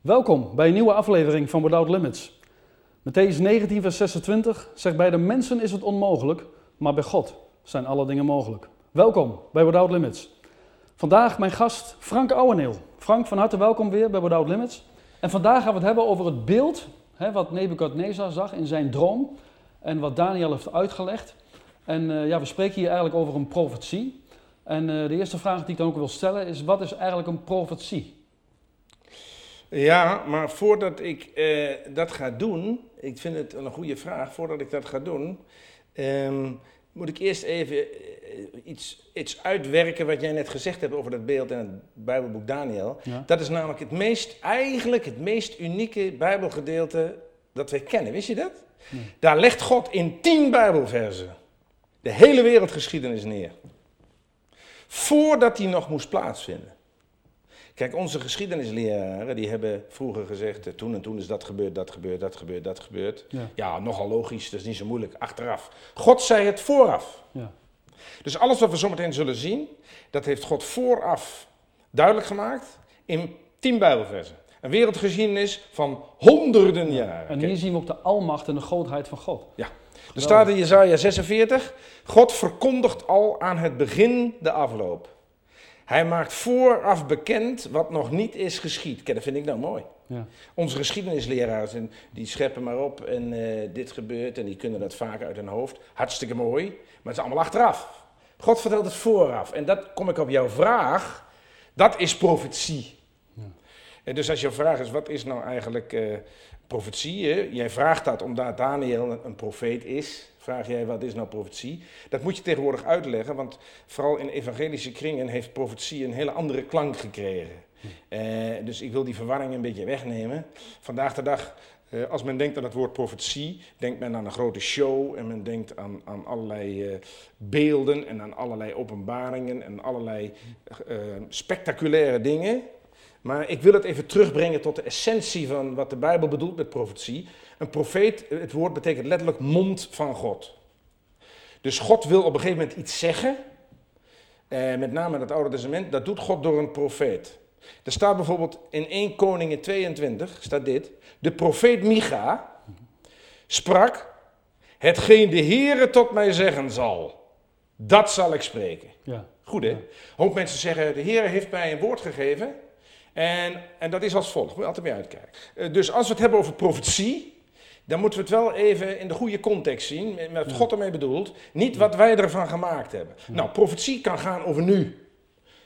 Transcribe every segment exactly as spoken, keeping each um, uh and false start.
Welkom bij een nieuwe aflevering van Without Limits. Mattheüs negentien vers zesentwintig zegt: bij de mensen is het onmogelijk, maar bij God zijn alle dingen mogelijk. Welkom bij Without Limits. Vandaag mijn gast Frank Ouweneel. Frank, van harte welkom weer bij Without Limits. En vandaag gaan we het hebben over het beeld hè, wat Nebukadnezar zag in zijn droom en wat Daniel heeft uitgelegd. En uh, ja, we spreken hier eigenlijk over een profetie. En uh, de eerste vraag die ik dan ook wil stellen is: wat is eigenlijk een profetie? Ja, maar voordat ik eh, dat ga doen, ik vind het een goede vraag, voordat ik dat ga doen, eh, moet ik eerst even iets, iets uitwerken wat jij net gezegd hebt over dat beeld in het Bijbelboek Daniel. Ja. Dat is namelijk het meest, eigenlijk het meest unieke Bijbelgedeelte dat wij kennen, wist je dat? Nee. Daar legt God in tien Bijbelversen de hele wereldgeschiedenis neer, voordat die nog moest plaatsvinden. Kijk, onze geschiedenisleraren die hebben vroeger gezegd, uh, toen en toen is dat gebeurd, dat gebeurd, dat gebeurd, dat gebeurd. Ja. ja, nogal logisch, dat is niet zo moeilijk, achteraf. God zei het vooraf. Ja. Dus alles wat we zometeen zullen zien, dat heeft God vooraf duidelijk gemaakt in tien Bijbelversen. Een wereldgeschiedenis van honderden jaren. En hier okay. zien we ook de almacht en de grootheid van God. Ja. Er staat in Jesaja zesenveertig, God verkondigt al aan het begin de afloop. Hij maakt vooraf bekend wat nog niet is geschied. Kijk, dat vind ik nou mooi. Ja. Onze geschiedenisleraars, die scheppen maar op en uh, dit gebeurt en die kunnen dat vaak uit hun hoofd. Hartstikke mooi, maar het is allemaal achteraf. God vertelt het vooraf. En dat kom ik op jouw vraag, dat is profetie. Ja. En dus als jouw vraag is, wat is nou eigenlijk uh, profetie? Hè? Jij vraagt dat omdat Daniel een profeet is. Vraag jij, wat is nou profetie? Dat moet je tegenwoordig uitleggen, want vooral in evangelische kringen heeft profetie een hele andere klank gekregen. Uh, dus ik wil die verwarring een beetje wegnemen. Vandaag de dag, uh, als men denkt aan het woord profetie, denkt men aan een grote show en men denkt aan, aan allerlei uh, beelden en aan allerlei openbaringen en allerlei uh, spectaculaire dingen. Maar ik wil het even terugbrengen tot de essentie van wat de Bijbel bedoelt met profetie. Een profeet, het woord betekent letterlijk mond van God. Dus God wil op een gegeven moment iets zeggen. Eh, met name in het Oude Testament, dat doet God door een profeet. Er staat bijvoorbeeld in Eerste Koningen tweeëntwintig, staat dit. De profeet Micha sprak, hetgeen de Heere tot mij zeggen zal, dat zal ik spreken. Ja. Goed hè? Ja. Hoop mensen zeggen, de Heere heeft mij een woord gegeven. En, en dat is als volgt, moet je altijd mee uitkijken. Dus als we het hebben over profetie, dan moeten we het wel even in de goede context zien, wat God ermee bedoelt, niet wat wij ervan gemaakt hebben. Nou, profetie kan gaan over nu.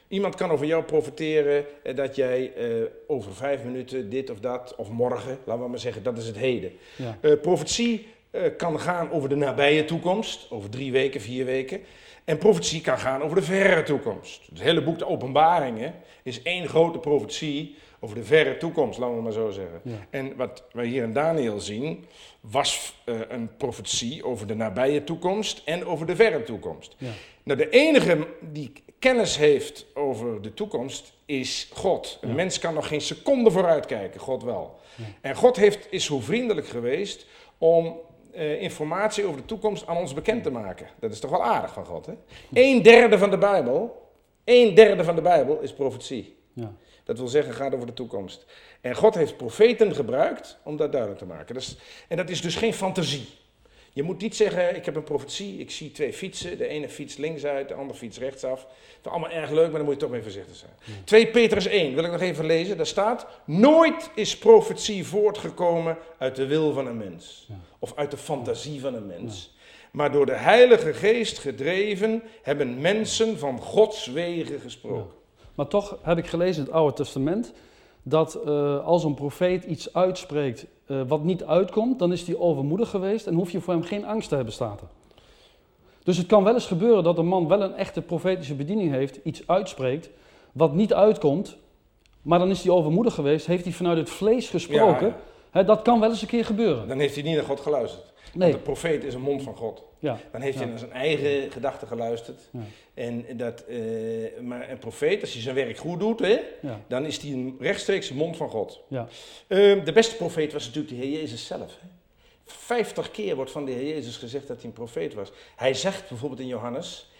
Iemand kan over jou profeteren dat jij uh, over vijf minuten dit of dat, of morgen, laten we maar zeggen, dat is het heden. Ja. Uh, profetie uh, kan gaan over de nabije toekomst, over drie weken, vier weken. En profetie kan gaan over de verre toekomst. Het hele boek de Openbaringen is één grote profetie over de verre toekomst, laten we maar zo zeggen. Ja. En wat wij hier in Daniel zien, was uh, een profetie over de nabije toekomst en over de verre toekomst. Ja. Nou, de enige die kennis heeft over de toekomst is God. Een ja. mens kan nog geen seconde vooruitkijken, God wel. Ja. En God heeft, is zo vriendelijk geweest om Uh, informatie over de toekomst aan ons bekend te maken. Dat is toch wel aardig van God, hè? Een derde van de Bijbel, een derde van de Bijbel is profetie. Ja. Dat wil zeggen, gaat over de toekomst. En God heeft profeten gebruikt om dat duidelijk te maken. Dat is, en dat is dus geen fantasie. Je moet niet zeggen, ik heb een profetie, ik zie twee fietsen, de ene fiets linksuit, de andere fiets rechtsaf. Het is allemaal erg leuk, maar daar moet je toch mee voorzichtig zijn. Ja. Tweede Petrus één, wil ik nog even lezen, daar staat: nooit is profetie voortgekomen uit de wil van een mens. Ja. Of uit de fantasie van een mens. Ja. Maar door de Heilige Geest gedreven hebben mensen van Gods wegen gesproken. Ja. Maar toch heb ik gelezen in het Oude Testament dat uh, als een profeet iets uitspreekt uh, wat niet uitkomt, dan is hij overmoedig geweest en hoef je voor hem geen angst te hebben, staat er. Dus het kan wel eens gebeuren dat een man wel een echte profetische bediening heeft, iets uitspreekt wat niet uitkomt, maar dan is hij overmoedig geweest, heeft hij vanuit het vlees gesproken. Ja, ja. He, dat kan wel eens een keer gebeuren. Dan heeft hij niet naar God geluisterd. Nee. Want de profeet is een mond van God. Ja. Dan heeft ja. hij naar zijn eigen gedachten geluisterd. Ja. En dat, uh, maar een profeet, als hij zijn werk goed doet, hè, ja. dan is hij een rechtstreeks mond van God. Ja. Uh, de beste profeet was natuurlijk de Heer Jezus zelf. Hè. Vijftig keer wordt van de Heer Jezus gezegd dat hij een profeet was. Hij zegt bijvoorbeeld in Johannes,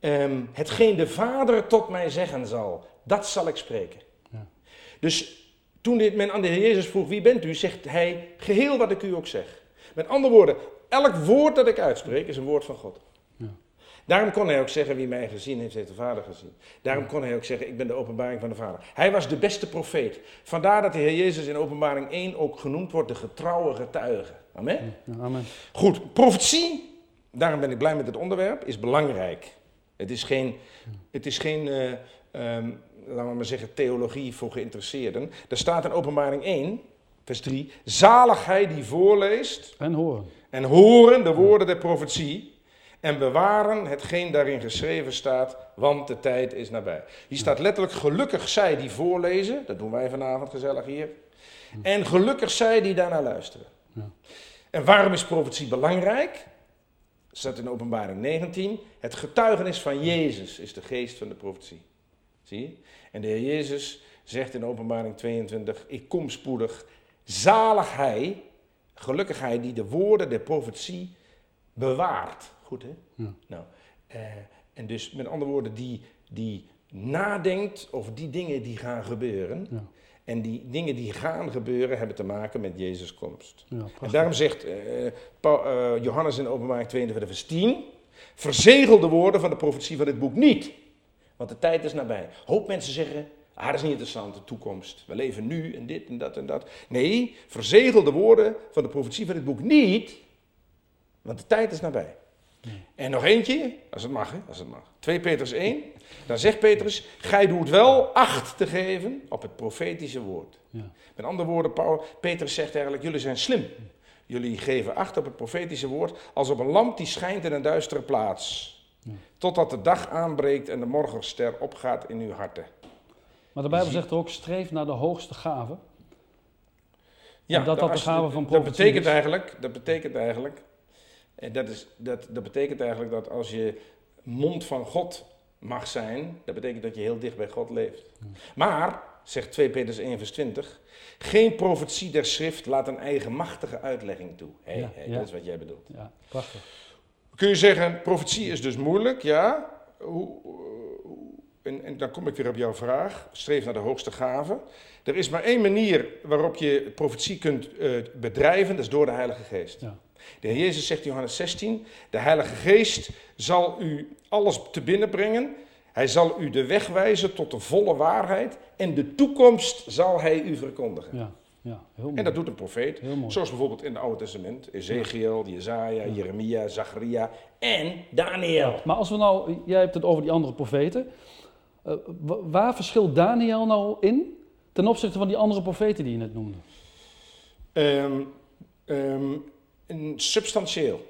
um, hetgeen de Vader tot mij zeggen zal, dat zal ik spreken. Ja. Dus Toen dit men aan de Heer Jezus vroeg, wie bent u, zegt hij geheel wat ik u ook zeg. Met andere woorden, elk woord dat ik uitspreek is een woord van God. Ja. Daarom kon hij ook zeggen, wie mij gezien heeft, heeft de Vader gezien. Daarom kon hij ook zeggen, ik ben de openbaring van de Vader. Hij was de beste profeet. Vandaar dat de Heer Jezus in Openbaring één ook genoemd wordt, de getrouwe getuige. Amen? Ja, amen. Goed, profetie, daarom ben ik blij met het onderwerp, is belangrijk. Het is geen... Het is geen uh, um, laten we maar zeggen, theologie voor geïnteresseerden. Er staat in Openbaring één, vers drie... Zalig hij die voorleest... En horen. En horen de woorden der profetie... en bewaren hetgeen daarin geschreven staat... want de tijd is nabij. Hier staat letterlijk... gelukkig zij die voorlezen... dat doen wij vanavond gezellig hier... en gelukkig zij die daarnaar luisteren. Ja. En waarom is profetie belangrijk? Dat staat in Openbaring negentien... het getuigenis van Jezus is de geest van de profetie. Zie je? En de Heer Jezus zegt in Openbaring tweeëntwintig, ik kom spoedig, zalig hij, gelukkig hij die de woorden der profetie bewaart. Goed hè? Ja. Nou, eh, en dus met andere woorden, die, die nadenkt over die dingen die gaan gebeuren. Ja. En die dingen die gaan gebeuren hebben te maken met Jezus' komst. Ja, en daarom zegt eh, Paul, eh, Johannes in Openbaring tweeëntwintig vers tien, verzegel de woorden van de profetie van dit boek niet. Want de tijd is nabij. Een hoop mensen zeggen, ah, dat is niet interessant, de toekomst. We leven nu en dit en dat en dat. Nee, verzegel de woorden van de profetie van dit boek niet, want de tijd is nabij. Nee. En nog eentje, als het mag, hè, als het mag. twee Petrus één, dan zegt Petrus, gij doet wel acht te geven op het profetische woord. Ja. Met andere woorden, Paul, Petrus zegt eigenlijk, jullie zijn slim. Jullie geven acht op het profetische woord als op een lamp die schijnt in een duistere plaats. Totdat de dag aanbreekt en de morgenster opgaat in uw harten. Maar de Bijbel zegt ook, streef naar de hoogste gave. Ja, dat dat de gave van profetie dat betekent is. Eigenlijk, dat, betekent eigenlijk, dat, is, dat, dat betekent eigenlijk dat als je mond van God mag zijn, dat betekent dat je heel dicht bij God leeft. Hm. Maar, zegt twee Petrus één vers twintig, geen profetie der schrift laat een eigenmachtige uitlegging toe. Hey, ja, hey, ja. Dat is wat jij bedoelt. Ja, prachtig. Kun je zeggen, profetie is dus moeilijk, ja. Hoe, hoe, en, en dan kom ik weer op jouw vraag, streef naar de hoogste gave. Er is maar één manier waarop je profetie kunt uh, bedrijven, dat is door de Heilige Geest. Ja. De Heer Jezus zegt in Johannes zestien, de Heilige Geest zal u alles te binnen brengen. Hij zal u de weg wijzen tot de volle waarheid en de toekomst zal hij u verkondigen. Ja. Ja, heel mooi. En dat doet een profeet, zoals bijvoorbeeld in het Oude Testament, Ezechiël, Jesaja, ja. Jeremia, Zacharia en Daniel. Ja, maar als we nou, jij hebt het over die andere profeten, uh, waar verschilt Daniel nou in ten opzichte van die andere profeten die je net noemde? Um, um, substantieel.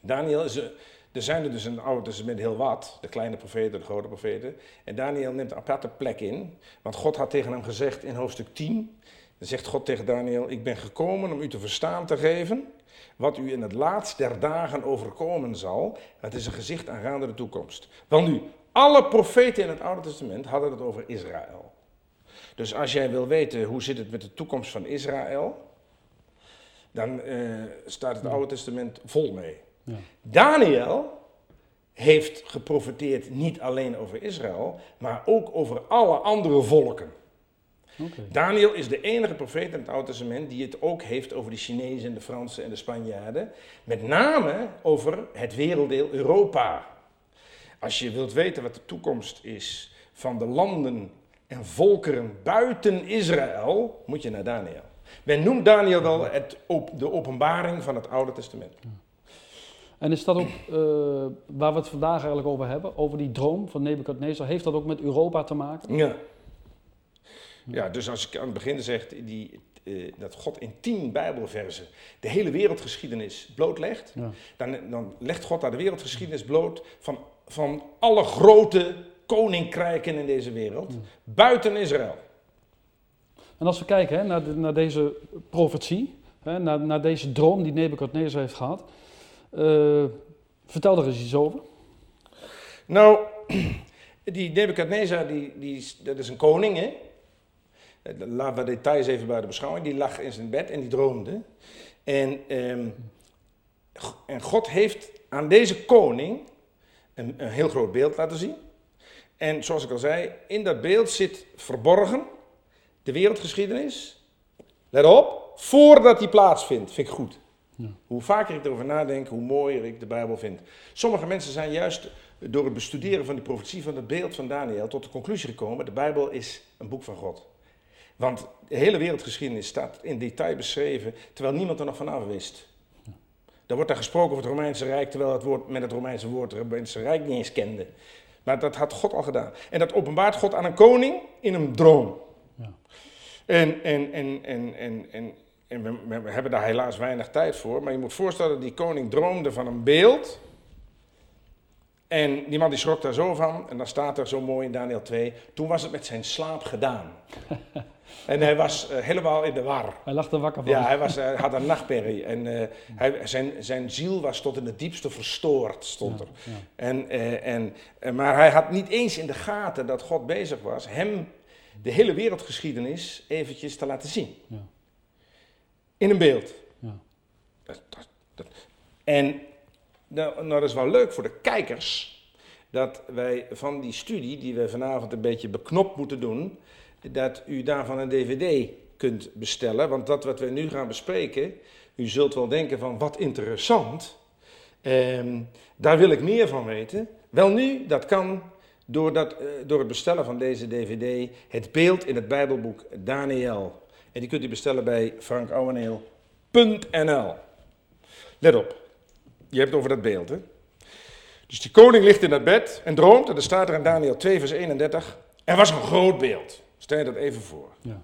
Daniel is, uh, er zijn er dus in het Oude Testament heel wat, de kleine profeten, de grote profeten, en Daniel neemt een aparte plek in, want God had tegen hem gezegd in hoofdstuk tien... Dan zegt God tegen Daniel, ik ben gekomen om u te verstaan te geven wat u in het laatst der dagen overkomen zal. Het is een gezicht aangaande de toekomst. Wel nu, alle profeten in het Oude Testament hadden het over Israël. Dus als jij wil weten hoe zit het met de toekomst van Israël, dan uh, staat het Oude Testament vol mee. Ja. Daniel heeft geprofeteerd niet alleen over Israël, maar ook over alle andere volken. Okay. Daniel is de enige profeet in het Oude Testament die het ook heeft over de Chinezen en de Fransen en de Spanjaarden. Met name over het werelddeel Europa. Als je wilt weten wat de toekomst is van de landen en volkeren buiten Israël, moet je naar Daniel. Men noemt Daniel wel het op, de openbaring van het Oude Testament. En is dat ook uh, waar we het vandaag eigenlijk over hebben, over die droom van Nebukadnezar, heeft dat ook met Europa te maken? Ja. Ja, dus als ik aan het begin zeg die, uh, dat God in tien Bijbelversen de hele wereldgeschiedenis blootlegt, ja. dan, dan legt God daar de wereldgeschiedenis bloot van, van alle grote koninkrijken in deze wereld, ja. buiten Israël. En als we kijken hè, naar, de, naar deze profetie, hè, naar, naar deze droom die Nebukadnezar heeft gehad, uh, vertel er eens iets over. Nou, die Nebukadnezar, die, die, dat is een koning, hè? Laten we details even bij de beschouwing. Die lag in zijn bed en die droomde. En, um, en God heeft aan deze koning een, een heel groot beeld laten zien. En zoals ik al zei, in dat beeld zit verborgen de wereldgeschiedenis, let op, voordat die plaatsvindt, vind ik goed. Ja. Hoe vaker ik erover nadenk, hoe mooier ik de Bijbel vind. Sommige mensen zijn juist door het bestuderen van die profetie van het beeld van Daniel tot de conclusie gekomen, de Bijbel is een boek van God. Want de hele wereldgeschiedenis staat in detail beschreven, terwijl niemand er nog vanaf wist. Er wordt daar gesproken over het Romeinse Rijk, terwijl het woord, met het Romeinse woord het Romeinse Rijk niet eens kende. Maar dat had God al gedaan. En dat openbaart God aan een koning in een droom. Ja. En, en, en, en, en, en, en we, we hebben daar helaas weinig tijd voor. Maar je moet voorstellen, die koning droomde van een beeld. En die man die schrok daar zo van. En dan staat er zo mooi in Daniel twee. Toen was het met zijn slaap gedaan. En hij was uh, helemaal in de war. Hij lag er wakker van. Ja, hij, was, hij had een nachtmerrie. En uh, hij, zijn, zijn ziel was tot in het diepste verstoord, stond ja, er. Ja. En, uh, en, maar hij had niet eens in de gaten dat God bezig was hem de hele wereldgeschiedenis eventjes te laten zien. Ja. In een beeld. Ja. Dat, dat, dat. En nou, nou, dat is wel leuk voor de kijkers, dat wij van die studie, die we vanavond een beetje beknopt moeten doen, dat u daarvan een dvd kunt bestellen. Want dat wat we nu gaan bespreken, u zult wel denken van wat interessant. Eh, daar wil ik meer van weten. Wel nu, dat kan door, dat, eh, door het bestellen van deze dvd. Het beeld in het Bijbelboek Daniel. En die kunt u bestellen bij frank ouweneel punt n l. Let op, je hebt het over dat beeld, hè? Dus die koning ligt in dat bed en droomt. En er staat er in Daniel twee vers eenendertig. Er was een groot beeld. Stel je dat even voor. Ja.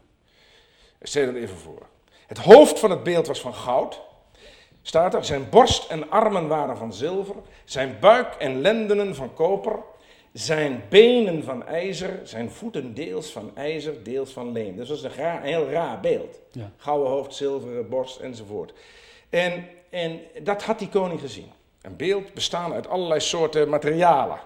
Stel je dat even voor. Het hoofd van het beeld was van goud. Staat er. Zijn borst en armen waren van zilver. Zijn buik en lendenen van koper. Zijn benen van ijzer. Zijn voeten deels van ijzer, deels van leem. Dus dat is een, raar, een heel raar beeld. Ja. Gouden hoofd, zilveren borst enzovoort. En, en dat had die koning gezien. Een beeld bestaan uit allerlei soorten materialen.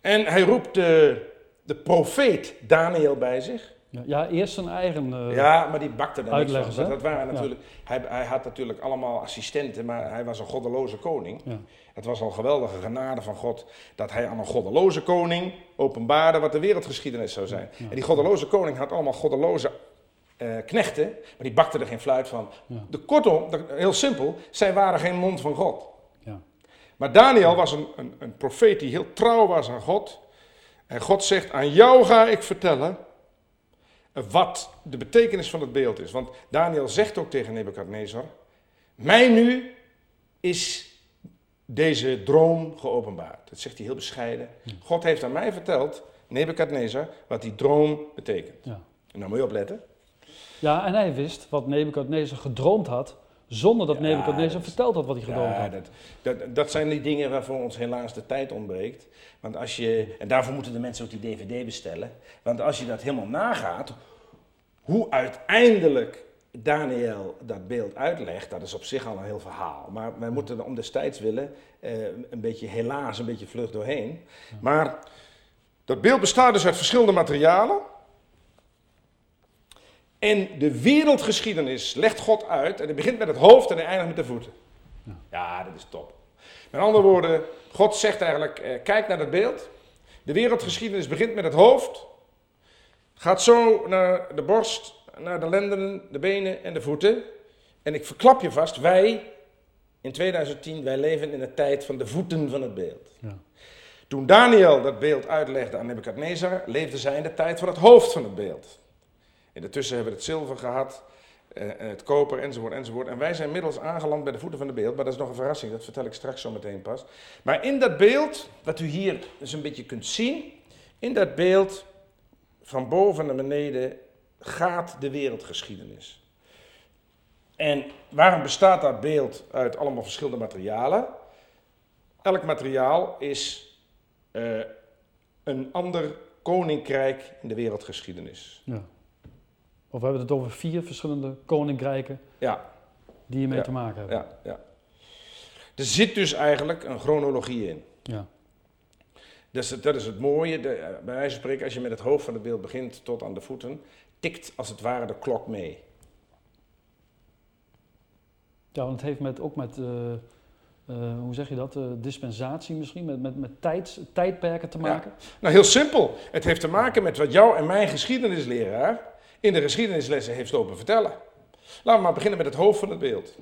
En hij roept de... de profeet Daniel bij zich. Ja, ja eerst zijn eigen uh, Ja, maar die bakte daar niks van. Dat, dat waren natuurlijk, ja. hij, hij had natuurlijk allemaal assistenten, maar hij was een goddeloze koning. Ja. Het was al geweldige genade van God dat hij aan een goddeloze koning openbaarde wat de wereldgeschiedenis zou zijn. Ja. En die goddeloze koning had allemaal goddeloze uh, knechten, maar die bakte er geen fluit van. Ja. De, kortom, de, heel simpel, zij waren geen mond van God. Ja. Maar Daniel was een, een, een profeet die heel trouw was aan God. En God zegt, aan jou ga ik vertellen wat de betekenis van het beeld is. Want Daniel zegt ook tegen Nebukadnezar, mij nu is deze droom geopenbaard. Dat zegt hij heel bescheiden. God heeft aan mij verteld, Nebukadnezar, wat die droom betekent. Ja. En nou moet je opletten. Ja, en hij wist wat Nebukadnezar gedroomd had, zonder dat ja, Nebukadnezar verteld had wat hij gedroomd ja, had. Dat, dat, dat zijn die dingen waarvoor ons helaas de tijd ontbreekt. Want als je, en daarvoor moeten de mensen ook die dvd bestellen. Want als je dat helemaal nagaat, hoe uiteindelijk Daniel dat beeld uitlegt, dat is op zich al een heel verhaal. Maar wij moeten er om destijds willen, eh, een beetje helaas, een beetje vlug doorheen. Maar dat beeld bestaat dus uit verschillende materialen. En de wereldgeschiedenis legt God uit en het begint met het hoofd en het eindigt met de voeten. Ja, ja dat is top. Met andere woorden, God zegt eigenlijk, eh, kijk naar dat beeld. De wereldgeschiedenis begint met het hoofd, gaat zo naar de borst, naar de lenden, de benen en de voeten. En ik verklap je vast, wij in tweeduizend tien, wij leven in de tijd van de voeten van het beeld. Ja. Toen Daniel dat beeld uitlegde aan Nebukadnezar, leefde zij in de tijd van het hoofd van het beeld. En daartussen hebben we het zilver gehad, eh, het koper enzovoort enzovoort. En wij zijn inmiddels aangeland bij de voeten van het beeld. Maar dat is nog een verrassing, dat vertel ik straks zo meteen pas. Maar in dat beeld, wat u hier dus een beetje kunt zien. In dat beeld, van boven naar beneden, gaat de wereldgeschiedenis. En waarom bestaat dat beeld uit allemaal verschillende materialen? Elk materiaal is eh, een ander koninkrijk in de wereldgeschiedenis. Ja. Of we hebben het over vier verschillende koninkrijken ja. die hiermee ja. te maken hebben. Ja. Ja. Er zit dus eigenlijk een chronologie in. Ja. Dus dat is het mooie. De, bij wijze van spreken, als je met het hoofd van het beeld begint tot aan de voeten, tikt als het ware de klok mee. Ja, want het heeft met, ook met, uh, uh, hoe zeg je dat, uh, dispensatie misschien, met, met, met tijds, tijdperken te maken? Ja. Nou, heel simpel. Het heeft te maken met wat jou en mijn geschiedenisleraar in de geschiedenislessen heeft lopen vertellen. Laten we maar beginnen met het hoofd van het beeld.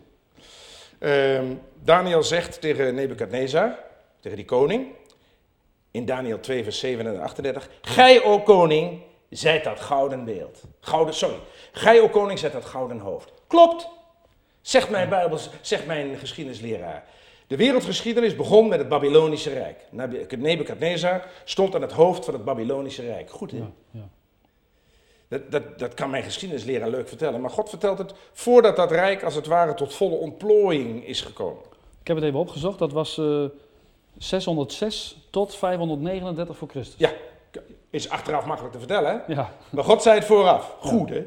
Uh, Daniel zegt tegen Nebukadnezar, tegen die koning, in Daniel twee vers zeven en achtendertig, gij, o koning, zijt dat gouden beeld. Gouden, sorry. Gij, o koning, zijt dat gouden hoofd. Klopt, zegt mijn Bijbels, zegt mijn geschiedenisleraar. De wereldgeschiedenis begon met het Babylonische Rijk. Nebukadnezar stond aan het hoofd van het Babylonische Rijk. Goed, hè? Ja, ja. Dat, dat, dat kan mijn geschiedenisleraar leuk vertellen. Maar God vertelt het voordat dat rijk als het ware tot volle ontplooiing is gekomen. Ik heb het even opgezocht. Dat was uh, zeshonderdzes tot vijfhonderdnegenendertig voor Christus. Ja, is achteraf makkelijk te vertellen. Hè? Ja. Maar God zei het vooraf. Goed, ja. Hè?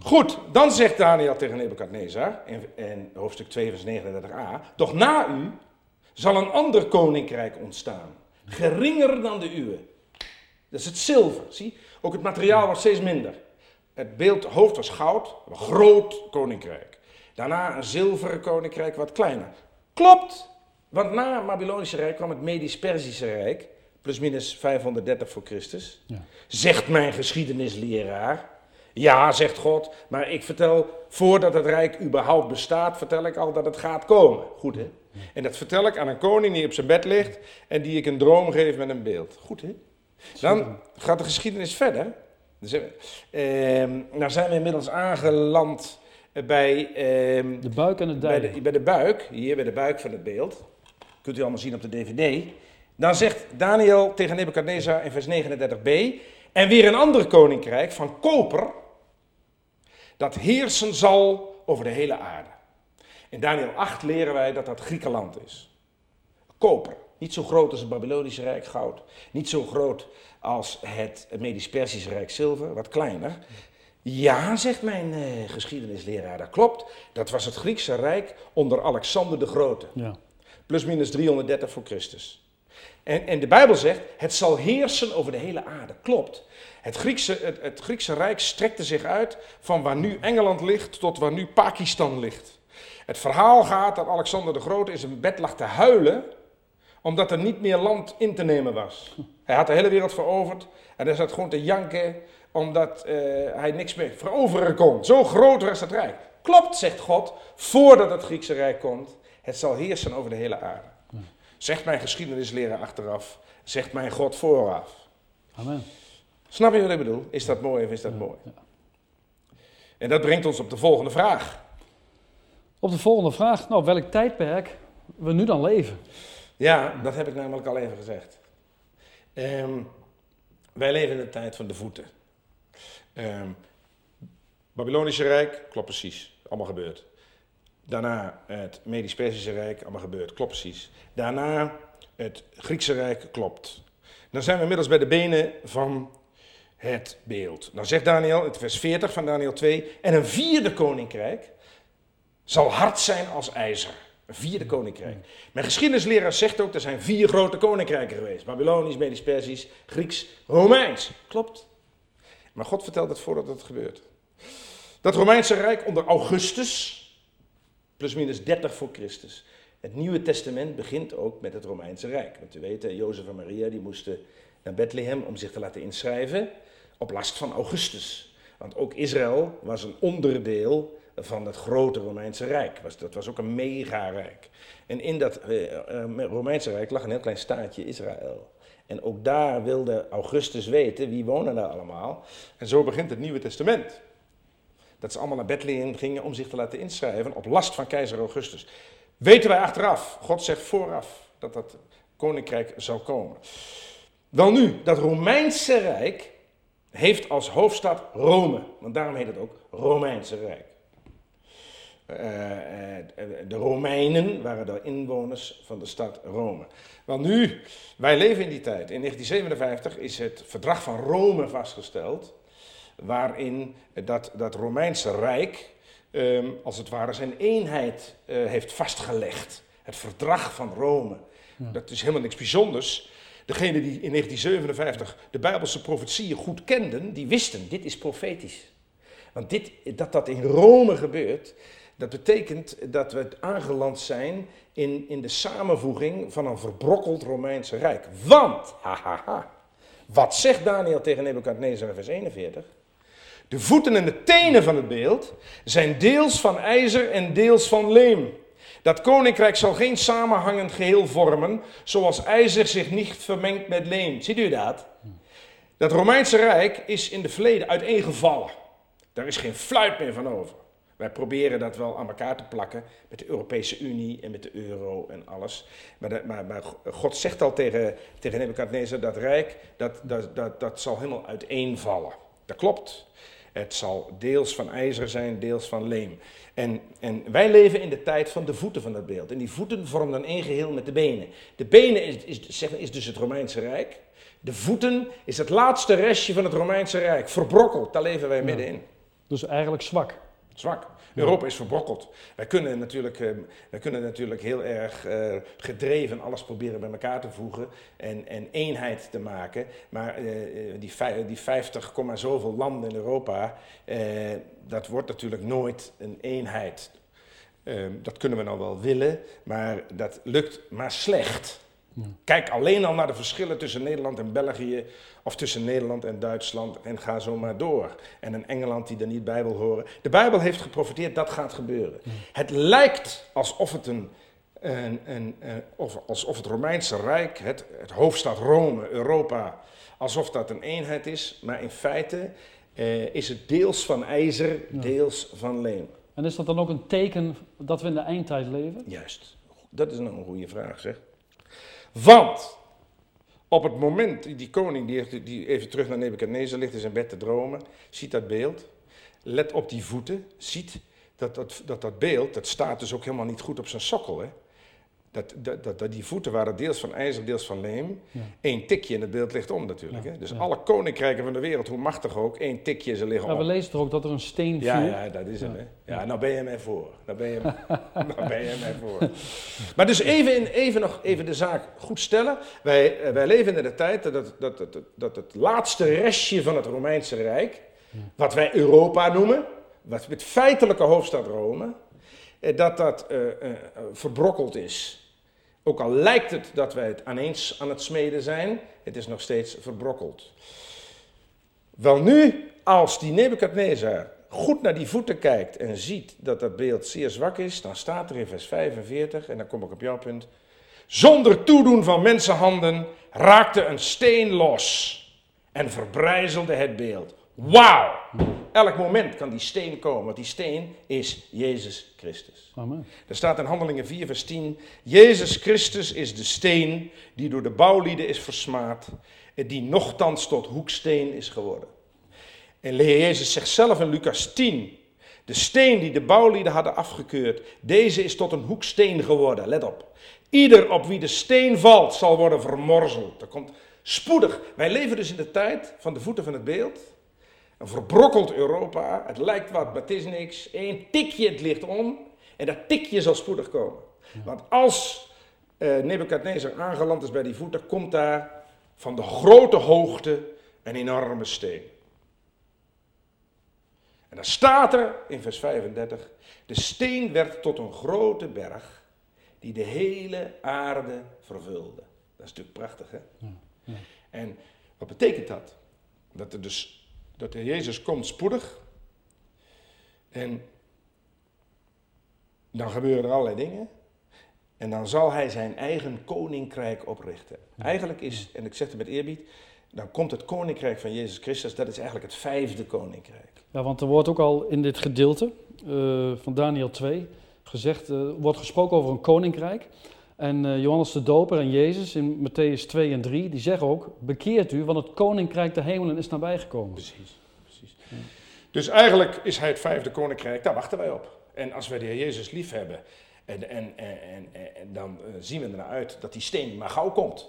Goed, dan zegt Daniel tegen Nebukadnezar in, in hoofdstuk twee vers negenendertig a. Doch na u zal een ander koninkrijk ontstaan. Geringer dan de uwe. Dat is het zilver, zie. Ook het materiaal was steeds minder. Het beeld, het hoofd was goud, een groot koninkrijk. Daarna een zilveren koninkrijk, wat kleiner. Klopt, want na het Babylonische Rijk kwam het Medisch-Persische Rijk, plus minus vijfhonderddertig voor Christus. Ja. Zegt mijn geschiedenisleraar. Ja, zegt God, maar ik vertel, voordat het Rijk überhaupt bestaat, vertel ik al dat het gaat komen. Goed, hè? En dat vertel ik aan een koning die op zijn bed ligt en die ik een droom geef met een beeld. Goed, hè? Dan gaat de geschiedenis verder. Dus, eh, nou zijn we inmiddels aangeland bij, eh, de buik en het bij, de, bij de buik. Hier bij de buik van het beeld. Kunt u allemaal zien op de D V D. Dan zegt Daniel tegen Nebukadnezar in vers negenendertig b. En weer een ander koninkrijk van koper. Dat heersen zal over de hele aarde. In Daniel acht leren wij dat dat Griekenland is. Koper. Niet zo groot als het Babylonische Rijk, goud. Niet zo groot als het Medisch-Persische Rijk, zilver. Wat kleiner. Ja, zegt mijn eh, geschiedenisleraar, dat klopt. Dat was het Griekse Rijk onder Alexander de Grote. Ja. Plus minus driehonderddertig voor Christus. En, en de Bijbel zegt, het zal heersen over de hele aarde. Klopt. Het Griekse, het, het Griekse Rijk strekte zich uit van waar nu Engeland ligt tot waar nu Pakistan ligt. Het verhaal gaat dat Alexander de Grote in zijn bed lag te huilen, omdat er niet meer land in te nemen was. Hij had de hele wereld veroverd en hij zat gewoon te janken, omdat uh, hij niks meer veroveren kon. Zo groot was het Rijk. Klopt, zegt God, voordat het Griekse Rijk komt, het zal heersen over de hele aarde. Zegt mijn geschiedenisleraar achteraf, zegt mijn God vooraf. Amen. Snap je wat ik bedoel? Is dat mooi of is dat ja, mooi? Ja. En dat brengt ons op de volgende vraag. Op de volgende vraag, nou, welk tijdperk we nu dan leven? Ja, dat heb ik namelijk al even gezegd. Um, wij leven in de tijd van de voeten. Um, Babylonische Rijk, klopt precies, allemaal gebeurd. Daarna het Medisch-Persische Rijk, allemaal gebeurd, klopt precies. Daarna het Griekse Rijk, klopt. Dan zijn we inmiddels bij de benen van het beeld. Dan zegt Daniel, het vers veertig van Daniel twee, en een vierde koninkrijk zal hard zijn als ijzer. Een vierde koninkrijk. Mijn geschiedenisleraar zegt ook, er zijn vier grote koninkrijken geweest. Babylonisch, Medisch-Persisch, Grieks, Romeins. Klopt. Maar God vertelt het voordat het gebeurt. Dat Romeinse Rijk onder Augustus, plus minus dertig voor Christus. Het Nieuwe Testament begint ook met het Romeinse Rijk. Want we weten, Jozef en Maria die moesten naar Bethlehem om zich te laten inschrijven op last van Augustus. Want ook Israël was een onderdeel van het grote Romeinse Rijk. Dat was ook een mega-rijk. En in dat Romeinse Rijk lag een heel klein staatje Israël. En ook daar wilde Augustus weten wie wonen daar allemaal. En zo begint het Nieuwe Testament. Dat ze allemaal naar Bethlehem gingen om zich te laten inschrijven op last van keizer Augustus. Weten wij achteraf. God zegt vooraf dat dat koninkrijk zou komen. Dan nu, dat Romeinse Rijk heeft als hoofdstad Rome. Want daarom heet het ook Romeinse Rijk. Uh, de Romeinen waren de inwoners van de stad Rome. Want nu, wij leven in die tijd. In negentien zevenenvijftig is het Verdrag van Rome vastgesteld, waarin dat, dat Romeinse Rijk um, als het ware zijn eenheid uh, heeft vastgelegd. Het Verdrag van Rome. Ja. Dat is helemaal niks bijzonders. Degenen die in negentien zevenenvijftig de Bijbelse profetieën goed kenden, die wisten, dit is profetisch. Want dit, dat dat in Rome gebeurt, dat betekent dat we aangeland zijn in, in de samenvoeging van een verbrokkeld Romeinse Rijk. Want, hahaha, wat zegt Daniel tegen Nebukadnezar in vers eenenveertig? De voeten en de tenen van het beeld zijn deels van ijzer en deels van leem. Dat koninkrijk zal geen samenhangend geheel vormen, zoals ijzer zich niet vermengt met leem. Ziet u dat? Dat Romeinse Rijk is in de verleden uiteengevallen. Daar is geen fluit meer van over. Wij proberen dat wel aan elkaar te plakken met de Europese Unie en met de euro en alles. Maar, de, maar, maar God zegt al tegen, tegen Nebukadnezar dat rijk, dat, dat, dat, dat zal helemaal uiteenvallen. Dat klopt. Het zal deels van ijzer zijn, deels van leem. En, en wij leven in de tijd van de voeten van dat beeld. En die voeten vormen dan één geheel met de benen. De benen is, is, is dus het Romeinse Rijk. De voeten is het laatste restje van het Romeinse Rijk. Verbrokkeld, daar leven wij middenin. Dus eigenlijk zwak. Zwak. Europa is verbrokkeld. Wij kunnen natuurlijk, uh, wij kunnen natuurlijk heel erg uh, gedreven alles proberen bij elkaar te voegen en, en eenheid te maken. Maar uh, die, die vijftig, zoveel landen in Europa, uh, dat wordt natuurlijk nooit een eenheid. Uh, dat kunnen we nou wel willen, maar dat lukt maar slecht. Ja. Kijk alleen al naar de verschillen tussen Nederland en België of tussen Nederland en Duitsland en ga zo maar door. En een Engeland die er niet bij wil horen. De Bijbel heeft geprofeteerd, dat gaat gebeuren. Ja. Het lijkt alsof het, een, een, een, een, of, alsof het Romeinse Rijk, het, het hoofdstad Rome, Europa, alsof dat een eenheid is. Maar in feite eh, is het deels van ijzer, ja. deels van leem. En is dat dan ook een teken dat we in de eindtijd leven? Juist, dat is nou een goede vraag zeg. Want op het moment, die koning die, die even terug naar Nebukadnezar ligt in zijn bed te dromen, ziet dat beeld, let op die voeten, ziet dat dat, dat, dat beeld, dat staat dus ook helemaal niet goed op zijn sokkel. Hè? Dat, dat, dat, dat die voeten waren deels van ijzer, deels van leem. Ja. Eén tikje en het beeld ligt om natuurlijk. Ja, hè? Dus ja. alle koninkrijken van de wereld, hoe machtig ook, één tikje en ze liggen ja, om. We lezen toch ook dat er een steen viel? Ja, ja dat is ja. het. Hè? Ja, nou ben je mij voor. Nou ben je, nou ben je mij voor. Maar dus even, in, even, nog, even de zaak goed stellen. Wij, wij leven in de tijd dat, dat, dat, dat, dat het laatste restje van het Romeinse Rijk, ja. wat wij Europa noemen, wat met feitelijke hoofdstad Rome, dat dat uh, uh, verbrokkeld is. Ook al lijkt het dat wij het aan eens aan het smeden zijn, het is nog steeds verbrokkeld. Wel nu, als die Nebukadnezar goed naar die voeten kijkt en ziet dat dat beeld zeer zwak is, dan staat er in vers vijfenveertig, en dan kom ik op jouw punt, zonder toedoen van mensenhanden raakte een steen los en verbrijzelde het beeld. Wauw! Elk moment kan die steen komen, want die steen is Jezus Christus. Amen. Er staat in Handelingen vier vers tien, Jezus Christus is de steen die door de bouwlieden is versmaad, en die nochtans tot hoeksteen is geworden. En de Heer Jezus zegt zelf in Lukas tien, de steen die de bouwlieden hadden afgekeurd, deze is tot een hoeksteen geworden. Let op, ieder op wie de steen valt zal worden vermorzeld. Dat komt spoedig. Wij leven dus in de tijd van de voeten van het beeld. Een verbrokkeld Europa, het lijkt wat, maar het is niks. Eén tikje het licht om en dat tikje zal spoedig komen. Ja. Want als eh, Nebukadnezar aangeland is bij die voeten, komt daar van de grote hoogte een enorme steen. En dan staat er in vers vijfendertig, de steen werd tot een grote berg die de hele aarde vervulde. Dat is natuurlijk prachtig, hè? Ja. Ja. En wat betekent dat? Dat er dus... Dat de Jezus komt spoedig. En dan gebeuren er allerlei dingen. En dan zal hij zijn eigen koninkrijk oprichten. Eigenlijk is, en ik zeg het met eerbied, dan komt het koninkrijk van Jezus Christus. Dat is eigenlijk het vijfde koninkrijk. Ja, want er wordt ook al in dit gedeelte uh, van Daniel twee gezegd, uh, wordt gesproken over een koninkrijk. En uh, Johannes de Doper en Jezus in Matthäus twee en drie, die zeggen ook, bekeert u, want het koninkrijk der hemelen is nabij gekomen. Precies, precies. Ja. Dus eigenlijk is hij het vijfde koninkrijk, daar wachten wij op. En als wij de Heer Jezus lief hebben, en, en, en, en, en dan zien we ernaar uit dat die steen maar gauw komt.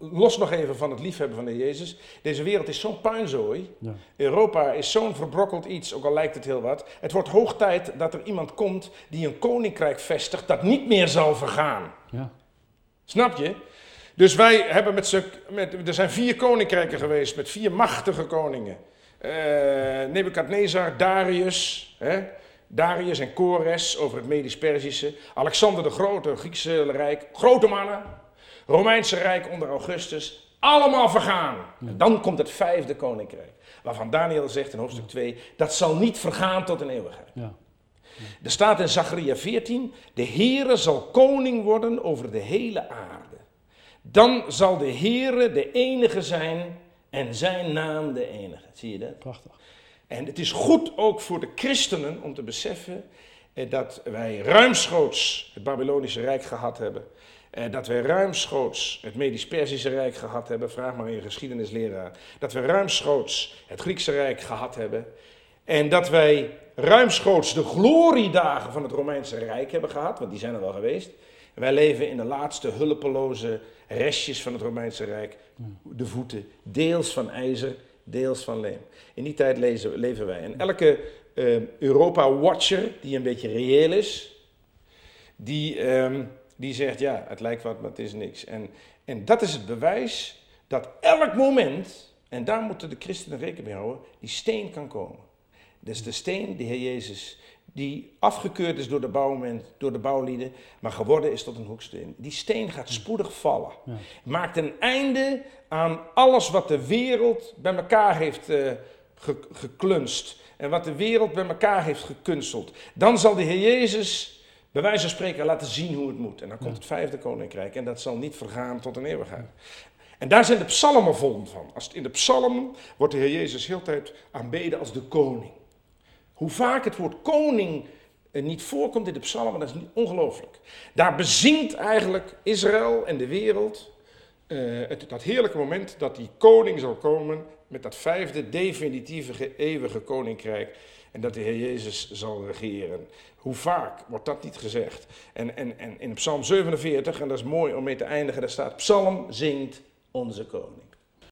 Los nog even van het liefhebben van de Heer Jezus. Deze wereld is zo'n puinzooi. Ja. Europa is zo'n verbrokkeld iets, ook al lijkt het heel wat. Het wordt hoog tijd dat er iemand komt die een koninkrijk vestigt dat niet meer zal vergaan. Ja. Snap je? Dus wij hebben met, met... Er zijn vier koninkrijken geweest met vier machtige koningen. Uh, Nebukadnezar, Darius... Hè? Darius en Cores over het Medisch-Persische. Alexander de Grote, Griekse Rijk. Grote mannen. Romeinse Rijk onder Augustus. allemaal vergaan. En dan komt het vijfde koninkrijk. Waarvan Daniel zegt in hoofdstuk twee, dat zal niet vergaan tot in eeuwigheid. Ja. Ja. Er staat in Zacharia veertien, de Heere zal koning worden over de hele aarde. Dan zal de Heere de enige zijn en zijn naam de enige. Zie je dat? Prachtig. En het is goed ook voor de christenen om te beseffen eh, dat wij ruimschoots het Babylonische Rijk gehad hebben. Eh, dat wij ruimschoots het Medisch-Persische Rijk gehad hebben. Vraag maar een geschiedenisleraar. Dat we ruimschoots het Griekse Rijk gehad hebben. En dat wij ruimschoots de gloriedagen van het Romeinse Rijk hebben gehad. Want die zijn er wel geweest. En wij leven in de laatste hulpeloze restjes van het Romeinse Rijk. De voeten, deels van ijzer, deels van leem. In die tijd lezen, leven wij. En elke uh, Europa-watcher die een beetje reëel is, die, um, die zegt, ja, het lijkt wat, maar het is niks. En, en dat is het bewijs dat elk moment, en daar moeten de christenen rekening mee houden, die steen kan komen. Dus de steen, de Heer Jezus, die afgekeurd is door de, bouwmen, door de bouwlieden, maar geworden is tot een hoeksteen. Die steen gaat spoedig vallen. Ja. Maakt een einde aan alles wat de wereld bij elkaar heeft uh, ge- geklunst. En wat de wereld bij elkaar heeft gekunsteld. Dan zal de Heer Jezus, bij wijze van spreken, laten zien hoe het moet. En dan komt het vijfde koninkrijk en dat zal niet vergaan tot een eeuwigheid. En daar zijn de psalmen vol van. Als in de psalmen wordt de Heer Jezus heel de tijd aanbeden als de koning. Hoe vaak het woord koning niet voorkomt in de psalmen, dat is ongelooflijk. Daar bezingt eigenlijk Israël en de wereld uh, het, dat heerlijke moment dat die koning zal komen met dat vijfde definitieve eeuwige koninkrijk en dat de Heer Jezus zal regeren. Hoe vaak wordt dat niet gezegd? En, en, en in Psalm zevenenveertig, en dat is mooi om mee te eindigen, daar staat: Psalm zingt onze koning.